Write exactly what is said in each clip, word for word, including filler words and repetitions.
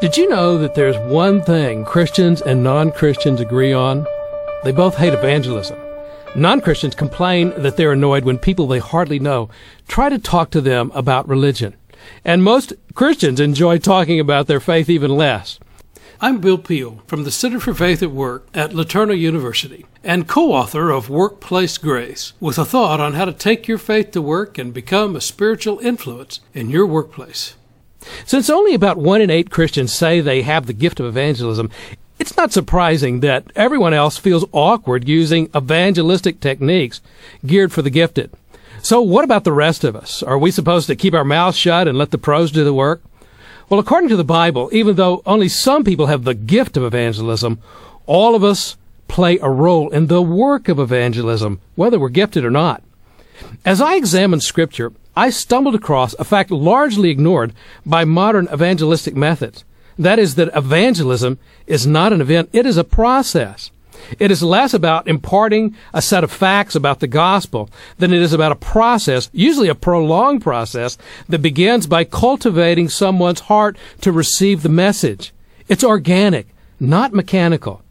Did you know that there's one thing Christians and non-Christians agree on? They both hate evangelism. Non-Christians complain that they're annoyed when people they hardly know try to talk to them about religion. And most Christians enjoy talking about their faith even less. I'm Bill Peele from the Center for Faith at Work at Laterno University and co-author of Workplace Grace, with a thought on how to take your faith to work and become a spiritual influence in your workplace. Since only about one in eight Christians say they have the gift of evangelism, it's not surprising that everyone else feels awkward using evangelistic techniques geared for the gifted. So what about the rest of us? Are we supposed to keep our mouths shut and let the pros do the work? Well, according to the Bible, even though only some people have the gift of evangelism, all of us play a role in the work of evangelism, whether we're gifted or not. As I examined Scripture, I stumbled across a fact largely ignored by modern evangelistic methods. That is that evangelism is not an event, it is a process. It is less about imparting a set of facts about the gospel than it is about a process, usually a prolonged process, that begins by cultivating someone's heart to receive the message. It's organic, not mechanical.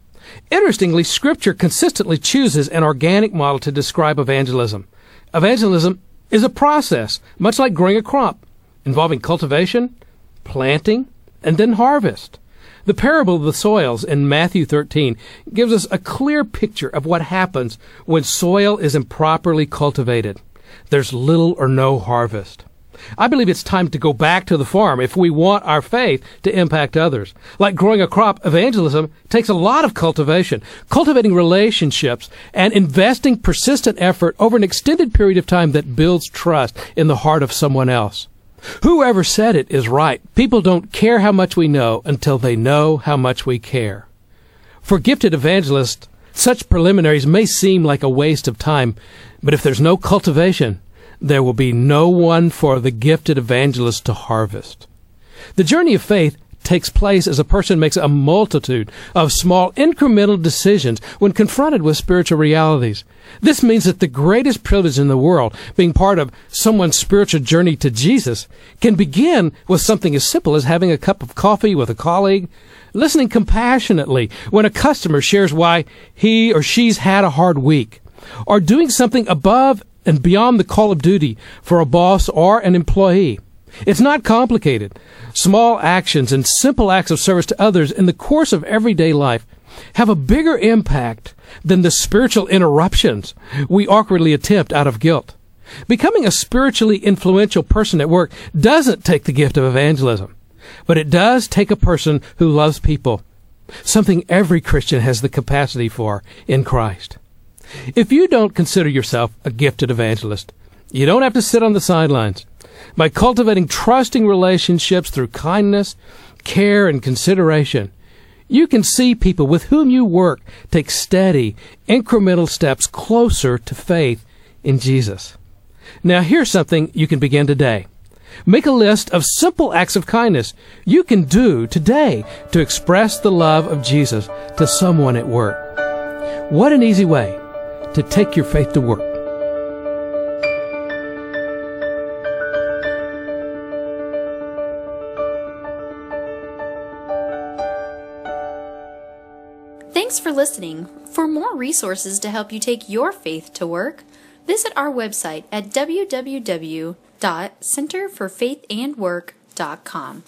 Interestingly, Scripture consistently chooses an organic model to describe evangelism. Evangelism is a process, much like growing a crop, involving cultivation, planting, and then harvest. The parable of the soils in Matthew thirteen gives us a clear picture of what happens when soil is improperly cultivated. There's little or no harvest. I believe it's time to go back to the farm if we want our faith to impact others. Like growing a crop, evangelism takes a lot of cultivation, cultivating relationships, and investing persistent effort over an extended period of time that builds trust in the heart of someone else. Whoever said it is right. People don't care how much we know until they know how much we care. For gifted evangelists, such preliminaries may seem like a waste of time, but if there's no cultivation, there will be no one for the gifted evangelist to harvest. The journey of faith takes place as a person makes a multitude of small incremental decisions when confronted with spiritual realities. This means that the greatest privilege in the world, being part of someone's spiritual journey to Jesus, can begin with something as simple as having a cup of coffee with a colleague, listening compassionately when a customer shares why he or she's had a hard week, or doing something above and beyond the call of duty for a boss or an employee. It's not complicated. Small actions and simple acts of service to others in the course of everyday life have a bigger impact than the spiritual interruptions we awkwardly attempt out of guilt. Becoming a spiritually influential person at work doesn't take the gift of evangelism, but it does take a person who loves people, something every Christian has the capacity for in Christ. If you don't consider yourself a gifted evangelist, you don't have to sit on the sidelines. By cultivating trusting relationships through kindness, care, and consideration, you can see people with whom you work take steady, incremental steps closer to faith in Jesus. Now, here's something you can begin today. Make a list of simple acts of kindness you can do today to express the love of Jesus to someone at work. What an easy way to take your faith to work. Thanks for listening. For more resources to help you take your faith to work, visit our website at w w w dot center for faith and work dot com.